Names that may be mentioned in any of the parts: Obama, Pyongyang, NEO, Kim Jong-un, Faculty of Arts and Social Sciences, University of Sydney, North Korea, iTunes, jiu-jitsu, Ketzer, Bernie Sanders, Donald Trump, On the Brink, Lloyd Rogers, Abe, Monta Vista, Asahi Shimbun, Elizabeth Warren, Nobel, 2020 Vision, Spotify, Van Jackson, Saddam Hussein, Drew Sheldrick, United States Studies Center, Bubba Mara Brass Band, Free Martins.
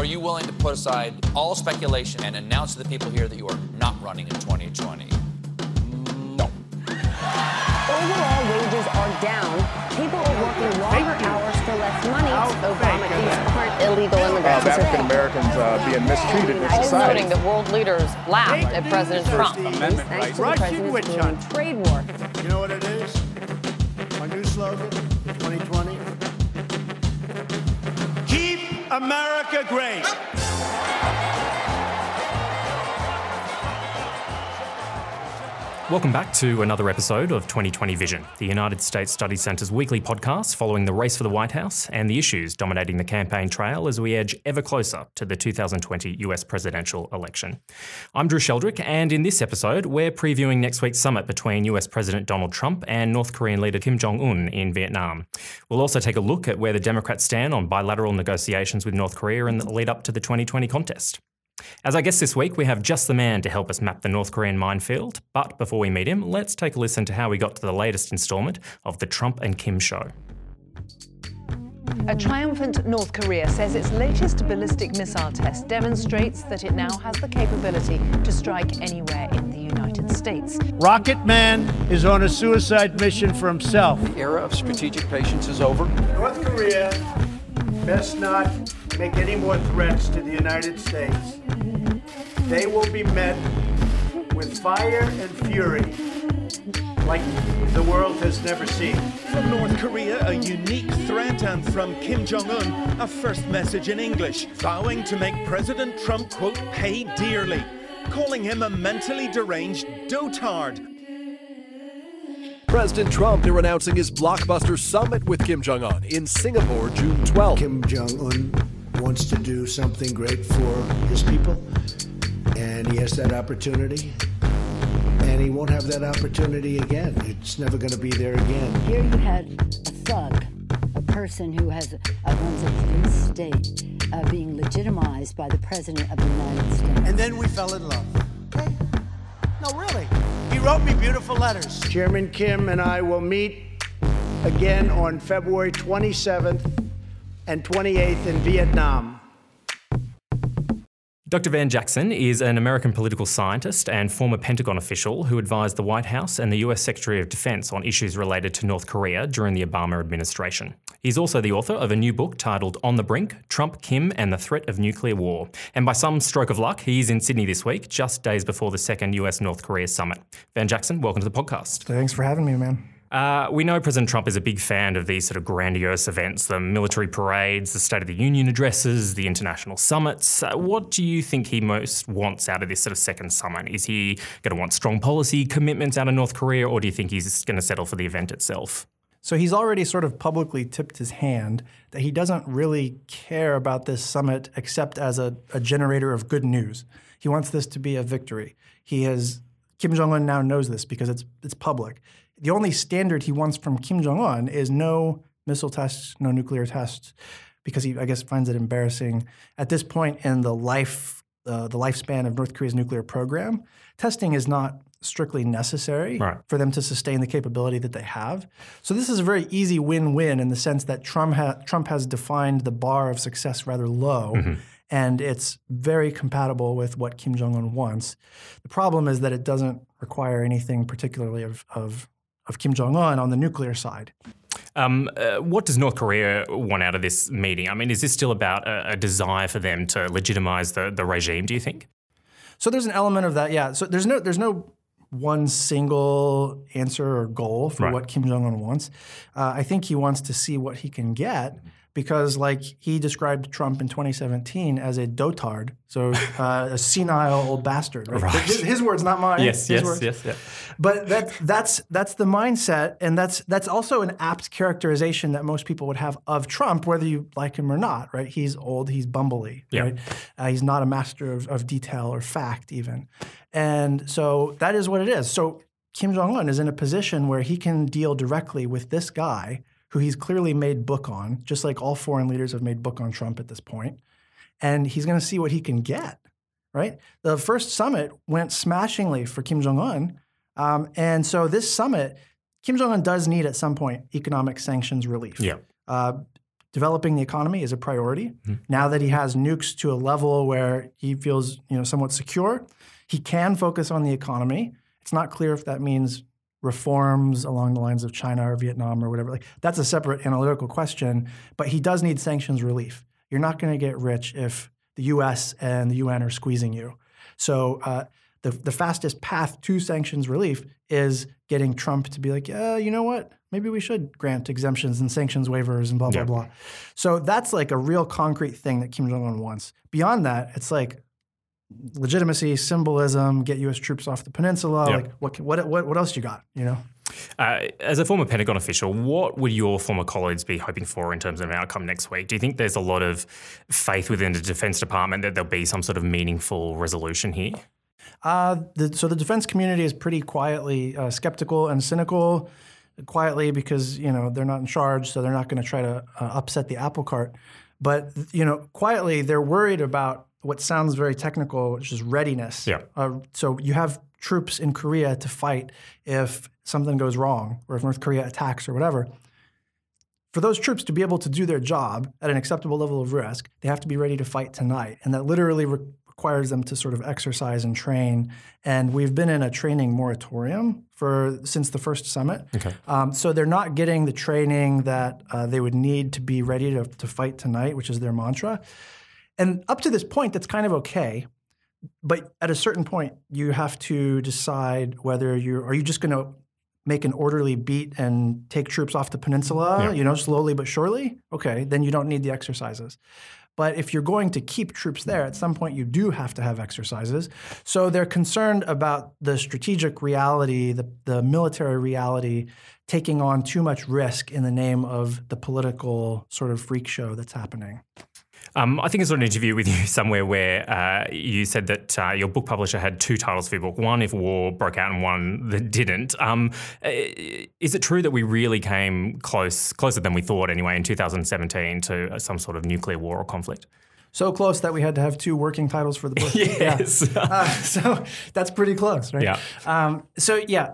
Are you willing to put aside all speculation and announce to the people here that you are not running in 2020? No. Overall wages are down. People are working longer hours for less money. Obama aren't illegal immigrants. African Americans being mistreated in society. Noting that world leaders laughed at President Trump. Thanks to the president's ruling trade war. You know what it is? My new slogan, 2020. Keep America great. Welcome back to another episode of 2020 Vision, the United States Studies Center's weekly podcast following the race for the White House and the issues dominating the campaign trail as we edge ever closer to the 2020 US presidential election. I'm Drew Sheldrick, and in this episode, we're previewing next week's summit between US President Donald Trump and North Korean leader Kim Jong-un in Vietnam. We'll also take a look at where the Democrats stand on bilateral negotiations with North Korea in the lead up to the 2020 contest. As our guest this week, we have just the man to help us map the North Korean minefield. But before we meet him, let's take a listen to how we got to the latest instalment of the Trump and Kim show. A triumphant North Korea says its latest ballistic missile test demonstrates that it now has the capability to strike anywhere in the United States. Rocket Man is on a suicide mission for himself. The era of strategic patience is over. North Korea best not make any more threats to the United States. They will be met with fire and fury like the world has never seen. From North Korea, a unique threat, and from Kim Jong-un, a first message in English, vowing to make President Trump, quote, pay dearly, calling him a mentally deranged dotard. President Trump is announcing his blockbuster summit with Kim Jong-un in Singapore, June 12th. Kim Jong-un wants to do something great for his people, and he has that opportunity, and he won't have that opportunity again. It's never going to be there again. Here you had a thug, a person who runs a police state, being legitimized by the President of the United States. And then we fell in love. Okay? No, really. He wrote me beautiful letters. Chairman Kim and I will meet again on February 27th and 28th in Vietnam. Dr. Van Jackson is an American political scientist and former Pentagon official who advised the White House and the US Secretary of Defense on issues related to North Korea during the Obama administration. He's also the author of a new book titled On the Brink, Trump, Kim and the Threat of Nuclear War. And by some stroke of luck, he's in Sydney this week, just days before the second US-North Korea summit. Van Jackson, welcome to the podcast. Thanks for having me, man. We know President Trump is a big fan of these sort of grandiose events, the military parades, the State of the Union addresses, the international summits. What do you think he most wants out of this sort of second summit? Is he going to want strong policy commitments out of North Korea, or do you think he's going to settle for the event itself? So he's already sort of publicly tipped his hand that he doesn't really care about this summit except as a generator of good news. He wants this to be a victory. Kim Jong-un now knows this because it's public. The only standard he wants from Kim Jong-un is no missile tests, no nuclear tests, because he, I guess, finds it embarrassing. At this point in the lifespan of North Korea's nuclear program, testing is not strictly necessary for them to sustain the capability that they have. So this is a very easy win-win in the sense that Trump has defined the bar of success rather low, and it's very compatible with what Kim Jong-un wants. The problem is that it doesn't require anything particularly of Kim Jong-un on the nuclear side. What does North Korea want out of this meeting? I mean, is this still about a desire for them to legitimize the regime, do you think? So there's an element of that, yeah. So there's no one single answer or goal for what Kim Jong-un wants. I think he wants to see what he can get because, like, he described Trump in 2017 as a dotard, so a senile old bastard. Right. His words, not mine. Yes. But that's the mindset, and that's also an apt characterization that most people would have of Trump, whether you like him or not, right? He's old, he's bumbly, right? He's not a master of detail or fact even. And so that is what it is. So Kim Jong-un is in a position where he can deal directly with this guy who he's clearly made book on, just like all foreign leaders have made book on Trump at this point. And he's going to see what he can get, right? The first summit went smashingly for Kim Jong-un. And so this summit, Kim Jong-un does need at some point economic sanctions relief. developing the economy is a priority. Mm-hmm. Now that he has nukes to a level where he feels, somewhat secure, he can focus on the economy. It's not clear if that means reforms along the lines of China or Vietnam or whatever. Like, that's a separate analytical question, but he does need sanctions relief. You're not going to get rich if the U.S. and the UN are squeezing you. So the fastest path to sanctions relief is getting Trump to be like, yeah, you know what? Maybe we should grant exemptions and sanctions waivers and blah, blah, blah. So that's like a real concrete thing that Kim Jong-un wants. Beyond that, it's like legitimacy, symbolism, get U.S. troops off the peninsula. Yep. Like what else you got, As a former Pentagon official, what would your former colleagues be hoping for in terms of an outcome next week? Do you think there's a lot of faith within the Defense Department that there'll be some sort of meaningful resolution here? So the defense community is pretty quietly skeptical and cynical, quietly because, they're not in charge, so they're not going to try to upset the apple cart. But, quietly they're worried about what sounds very technical, which is readiness. Yeah. So you have troops in Korea to fight if something goes wrong or if North Korea attacks or whatever. For those troops to be able to do their job at an acceptable level of risk, they have to be ready to fight tonight. And that literally requires them to sort of exercise and train. And we've been in a training moratorium since the first summit. Okay. So they're not getting the training that they would need to be ready to fight tonight, which is their mantra. And up to this point, that's kind of okay. But at a certain point, you have to decide whether are you just going to make an orderly beat and take troops off the peninsula, slowly but surely? Okay, then you don't need the exercises. But if you're going to keep troops there, at some point you do have to have exercises. So they're concerned about the strategic reality, the military reality, taking on too much risk in the name of the political sort of freak show that's happening. I think I saw an interview with you somewhere where you said that your book publisher had two titles for your book, one if war broke out and one that didn't. Is it true that we really came closer than we thought anyway, in 2017 to some sort of nuclear war or conflict? So close that we had to have two working titles for the book. Yes. Yeah. So that's pretty close, right? Yeah.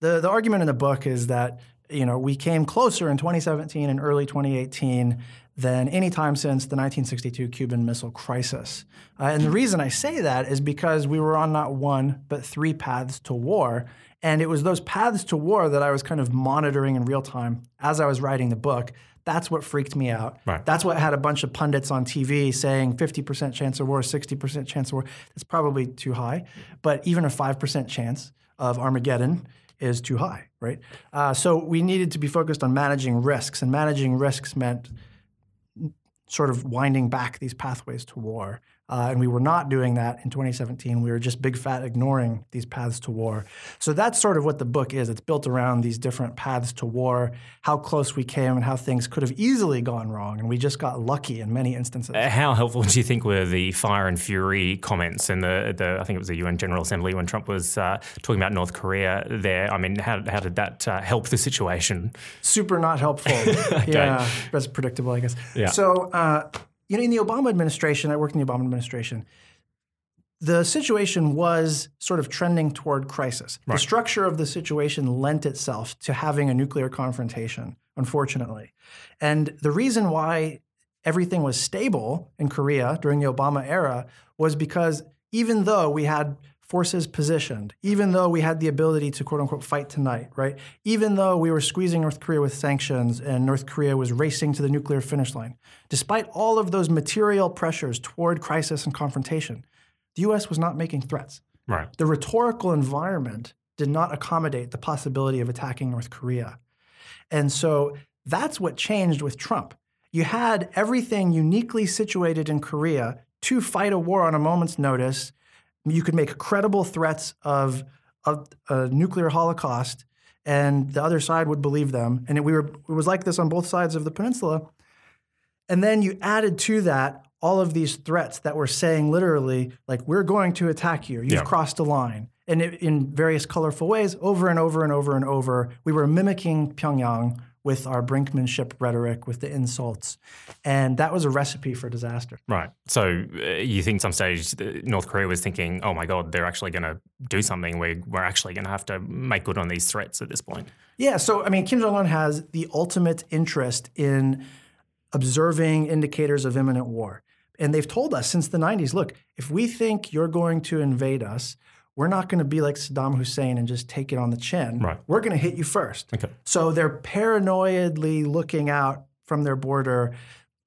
The argument in the book is that, we came closer in 2017 and early 2018 than any time since the 1962 Cuban Missile Crisis. And the reason I say that is because we were on not one, but three paths to war. And it was those paths to war that I was kind of monitoring in real time as I was writing the book. That's what freaked me out. Right. That's what had a bunch of pundits on TV saying 50% chance of war, 60% chance of war. That's probably too high. But even a 5% chance of Armageddon is too high, right? So we needed to be focused on managing risks. And managing risks meant sort of winding back these pathways to war. And we were not doing that in 2017. We were just big fat ignoring these paths to war. So that's sort of what the book is. It's built around these different paths to war, how close we came and how things could have easily gone wrong. And we just got lucky in many instances. How helpful do you think were the fire and fury comments and the I think it was the UN General Assembly when Trump was talking about North Korea there? I mean, how did that help the situation? Super not helpful. Okay. Yeah, that's predictable, I guess. Yeah. So... in the Obama administration, I worked in the Obama administration, the situation was sort of trending toward crisis. Right. The structure of the situation lent itself to having a nuclear confrontation, unfortunately. And the reason why everything was stable in Korea during the Obama era was because even though we had forces positioned, even though we had the ability to, quote unquote, fight tonight, right? Even though we were squeezing North Korea with sanctions and North Korea was racing to the nuclear finish line, despite all of those material pressures toward crisis and confrontation, the U.S. was not making threats. Right. The rhetorical environment did not accommodate the possibility of attacking North Korea. And so that's what changed with Trump. You had everything uniquely situated in Korea to fight a war on a moment's notice. You could make credible threats of a nuclear holocaust, and the other side would believe them. And it was like this on both sides of the peninsula. And then you added to that all of these threats that were saying literally, like, we're going to attack you. You've crossed a line. And in various colorful ways, over and over and over and over, we were mimicking Pyongyang with our brinkmanship rhetoric, with the insults. And that was a recipe for disaster. Right. So you think some stage North Korea was thinking, oh, my God, they're actually going to do something. We're actually going to have to make good on these threats at this point. Yeah. So, Kim Jong-un has the ultimate interest in observing indicators of imminent war. And they've told us since the 90s, look, if we think you're going to invade us, we're not going to be like Saddam Hussein and just take it on the chin. Right. We're going to hit you first. Okay. So they're paranoidly looking out from their border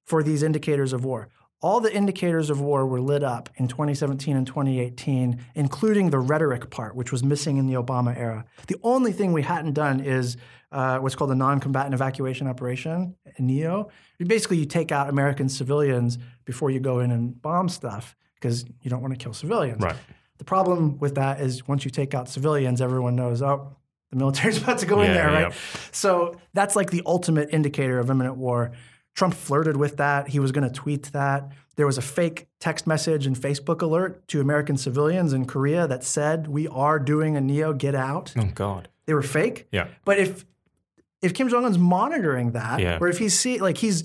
for these indicators of war. All the indicators of war were lit up in 2017 and 2018, including the rhetoric part, which was missing in the Obama era. The only thing we hadn't done is what's called the non-combatant evacuation operation, NEO. Basically, you take out American civilians before you go in and bomb stuff because you don't want to kill civilians. Right. The problem with that is once you take out civilians, everyone knows, oh, the military's about to go in there, right? Yep. So that's like the ultimate indicator of imminent war. Trump flirted with that. He was going to tweet that. There was a fake text message and Facebook alert to American civilians in Korea that said, we are doing a NEO, get out. Oh, God. They were fake. Yeah. But if Kim Jong-un's monitoring that, or if he's see, like he's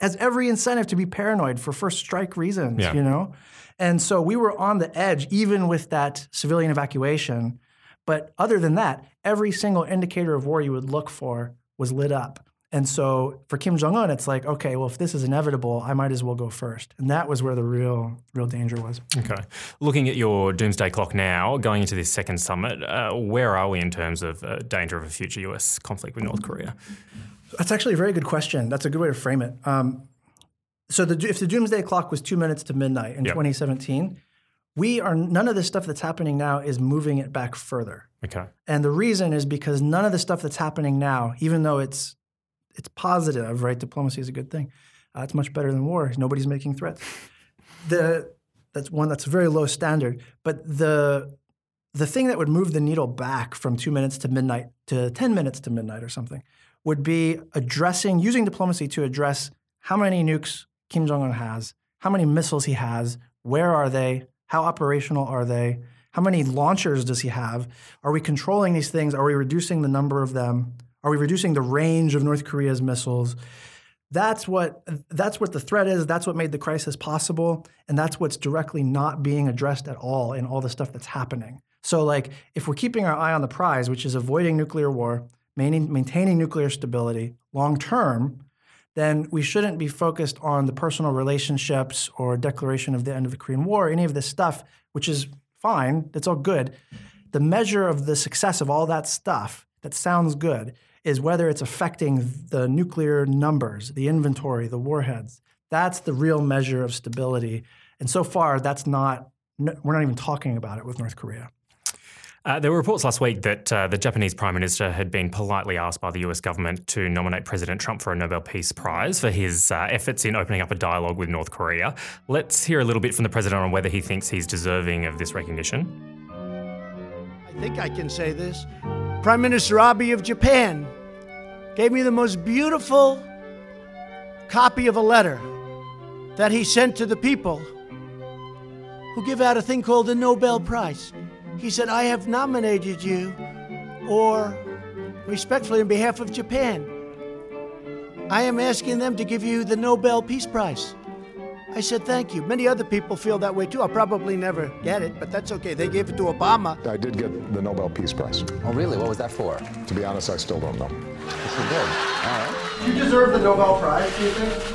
has every incentive to be paranoid for first strike reasons, you know? And so we were on the edge, even with that civilian evacuation. But other than that, every single indicator of war you would look for was lit up. And so for Kim Jong-un, it's like, okay, well, if this is inevitable, I might as well go first. And that was where the real danger was. Okay. Looking at your doomsday clock now, going into this second summit, where are we in terms of danger of a future US conflict with North Korea? That's actually a very good question. That's a good way to frame it. So if the doomsday clock was 2 minutes to midnight in 2017, none of the stuff that's happening now is moving it back further. Okay. And the reason is because none of the stuff that's happening now, even though it's positive, right? Diplomacy is a good thing. It's much better than war. Nobody's making threats. That's a very low standard. But the thing that would move the needle back from 2 minutes to midnight to 10 minutes to midnight or something would be using diplomacy to address how many nukes Kim Jong-un has, how many missiles he has, where are they, how operational are they, how many launchers does he have, are we controlling these things, are we reducing the number of them, are we reducing the range of North Korea's missiles? That's what the threat is, that's what made the crisis possible, and that's what's directly not being addressed at all in all the stuff that's happening. So like, if we're keeping our eye on the prize, which is avoiding nuclear war, maintaining nuclear stability long term, then we shouldn't be focused on the personal relationships or declaration of the end of the Korean War, any of this stuff, which is fine, that's all good. The measure of the success of all that stuff that sounds good is whether it's affecting the nuclear numbers, the inventory, the warheads. That's the real measure of stability. And so far, we're not even talking about it with North Korea. There were reports last week that the Japanese Prime Minister had been politely asked by the US government to nominate President Trump for a Nobel Peace Prize for his efforts in opening up a dialogue with North Korea. Let's hear a little bit from the President on whether he thinks he's deserving of this recognition. I think I can say this. Prime Minister Abe of Japan gave me the most beautiful copy of a letter that he sent to the people who give out a thing called the Nobel Prize. He said, I have nominated you, or respectfully on behalf of Japan, I am asking them to give you the Nobel Peace Prize. I said, thank you. Many other people feel that way too. I'll probably never get it, but that's okay. They gave it to Obama. I did get the Nobel Peace Prize. Oh, really? What was that for? To be honest, I still don't know. This is good. All right. You deserve the Nobel Prize, do you think?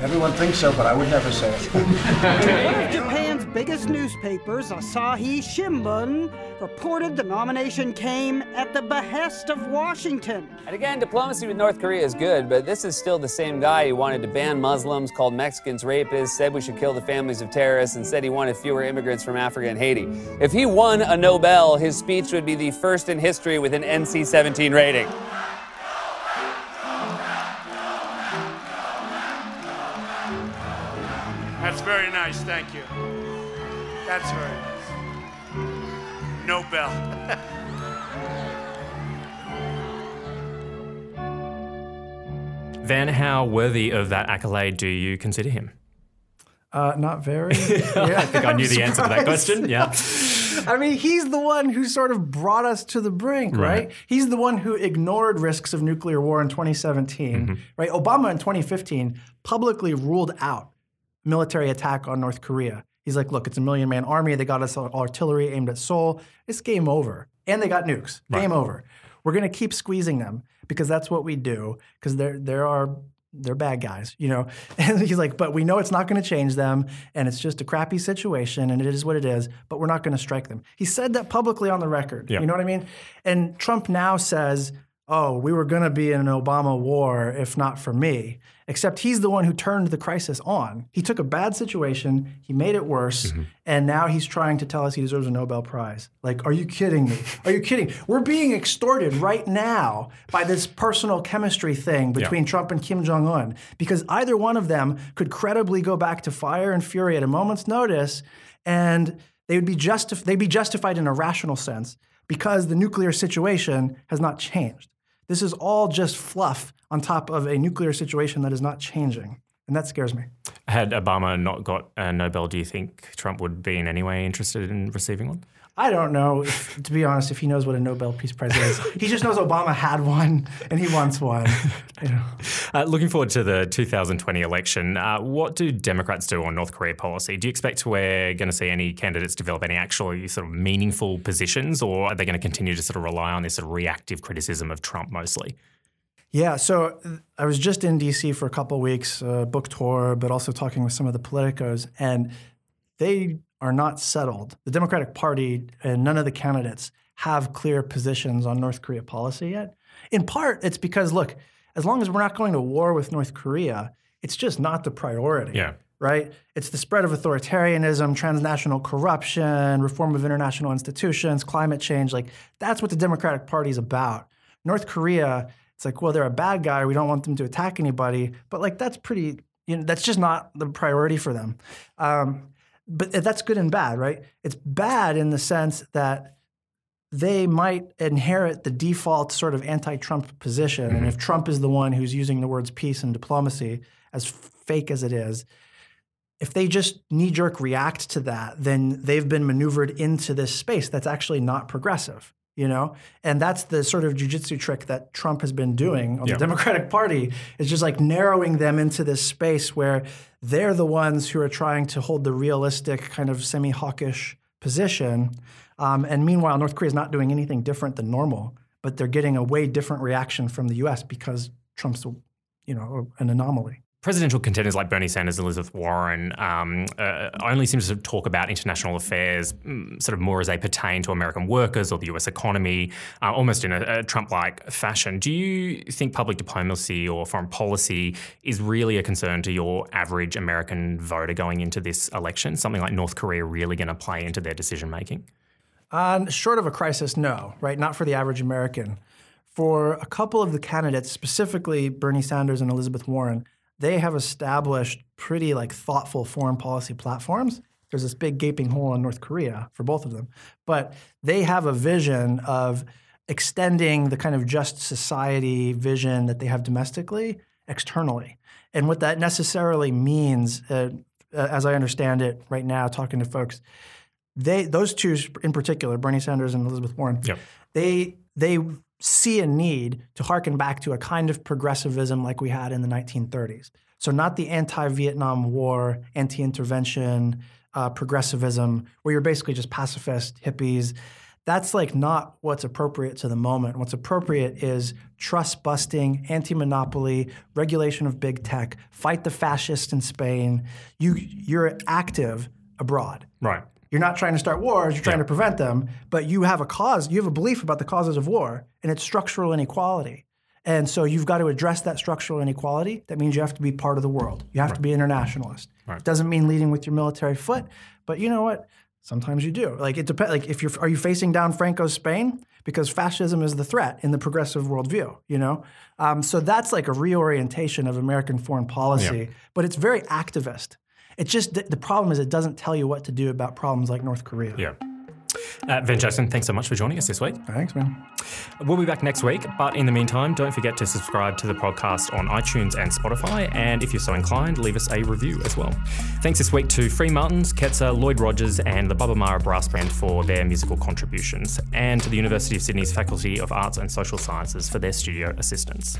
Everyone thinks so, but I would never say it. One of Japan's biggest newspapers, Asahi Shimbun, reported the nomination came at the behest of Washington. And again, diplomacy with North Korea is good, but this is still the same guy who wanted to ban Muslims, called Mexicans rapists, said we should kill the families of terrorists, and said he wanted fewer immigrants from Africa and Haiti. If he won a Nobel, his speech would be the first in history with an NC-17 rating. That's very nice, thank you. That's very nice. Nobel. Van, how worthy of that accolade do you consider him? Not very. Yeah. I think I knew the answer to that question. Yeah. I mean, he's the one who sort of brought us to the brink, right? He's the one who ignored risks of nuclear war in 2017, right? Obama in 2015 publicly ruled out military attack on North Korea. He's like, look, it's a million-man army. They got us artillery aimed at Seoul. It's game over. And they got nukes. Game over. We're going to keep squeezing them because that's what we do, because there are they're bad guys, you know. And he's like, but we know it's not going to change them, and it's just a crappy situation, and it is what it is, but we're not going to strike them. He said that publicly on the record. Yeah. You know what I mean? And Trump now says, oh, we were going to be in an Obama war if not for me, except he's the one who turned the crisis on. He took a bad situation, he made it worse, and now he's trying to tell us he deserves a Nobel Prize. Like, are you kidding me? Are you kidding? We're being extorted right now by this personal chemistry thing between Trump and Kim Jong-un, because either one of them could credibly go back to fire and fury at a moment's notice, and they would be justified in a rational sense because the nuclear situation has not changed. This is all just fluff on top of a nuclear situation that is not changing. And that scares me. Had Obama not got a Nobel, do you think Trump would be in any way interested in receiving one? I don't know, to be honest, if he knows what a Nobel Peace Prize is. He just knows Obama had one and he wants one. You know. Looking forward to the 2020 election, what do Democrats do on North Korea policy? Do you expect we're going to see any candidates develop any actually sort of meaningful positions, or are they going to continue to sort of rely on this sort of reactive criticism of Trump mostly? Yeah, so I was just in D.C. for a couple of weeks, book tour, but also talking with some of the politicos, and they are not settled. The Democratic Party and none of the candidates have clear positions on North Korea policy yet. In part, it's because, look, as long as we're not going to war with North Korea, it's just not the priority, right? It's the spread of authoritarianism, transnational corruption, reform of international institutions, climate change. Like, that's what the Democratic Party is about. North Korea, it's like, well, they're a bad guy. We don't want them to attack anybody. But, like, that's pretty, you know, that's just not the priority for them. But that's good and bad, right? It's bad in the sense that they might inherit the default sort of anti-Trump position. And if Trump is the one who's using the words peace and diplomacy, as fake as it is, if they just knee-jerk react to that, then they've been maneuvered into this space that's actually not progressive, you know? And that's the sort of jiu-jitsu trick that Trump has been doing on the Democratic Party, is just like narrowing them into this space where they're the ones who are trying to hold the realistic kind of semi-hawkish position. And meanwhile, North Korea is not doing anything different than normal, but they're getting a way different reaction from the U.S. because Trump's, you know, an anomaly. Presidential contenders like Bernie Sanders and Elizabeth Warren only seem to sort of talk about international affairs sort of more as they pertain to American workers or the US economy, almost in a Trump-like fashion. Do you think public diplomacy or foreign policy is really a concern to your average American voter going into this election? Something like North Korea really going to play into their decision-making? Short of a crisis, no, right? Not for the average American. For a couple of the candidates, specifically Bernie Sanders and Elizabeth Warren, they have established pretty like thoughtful foreign policy platforms. There's this big gaping hole in North Korea for both of them. But they have a vision of extending the kind of just society vision that they have domestically externally. And what that necessarily means, as I understand it right now, talking to folks, those two in particular, Bernie Sanders and Elizabeth Warren, they see a need to harken back to a kind of progressivism like we had in the 1930s. So not the anti-Vietnam War, anti-intervention, progressivism, where you're basically just pacifist hippies. That's like not what's appropriate to the moment. What's appropriate is trust-busting, anti-monopoly, regulation of big tech, fight the fascists in Spain. You're active abroad. Right. You're not trying to start wars, you're trying to prevent them, but you have a cause, you have a belief about the causes of war, and it's structural inequality. And so you've got to address that structural inequality. That means you have to be part of the world. You have to be internationalist. It doesn't mean leading with your military foot, but you know what? Sometimes you do. Like it depends. Like if are you facing down Franco's Spain? Because fascism is the threat in the progressive worldview, you know? So that's like a reorientation of American foreign policy, but it's very activist. It's just the problem is it doesn't tell you what to do about problems like North Korea. Van Jackson, thanks so much for joining us this week. Thanks, man. We'll be back next week, but in the meantime, don't forget to subscribe to the podcast on iTunes and Spotify, and if you're so inclined, leave us a review as well. Thanks this week to Free Martins, Ketzer, Lloyd Rogers, and the Bubba Mara Brass Band for their musical contributions, and to the University of Sydney's Faculty of Arts and Social Sciences for their studio assistance.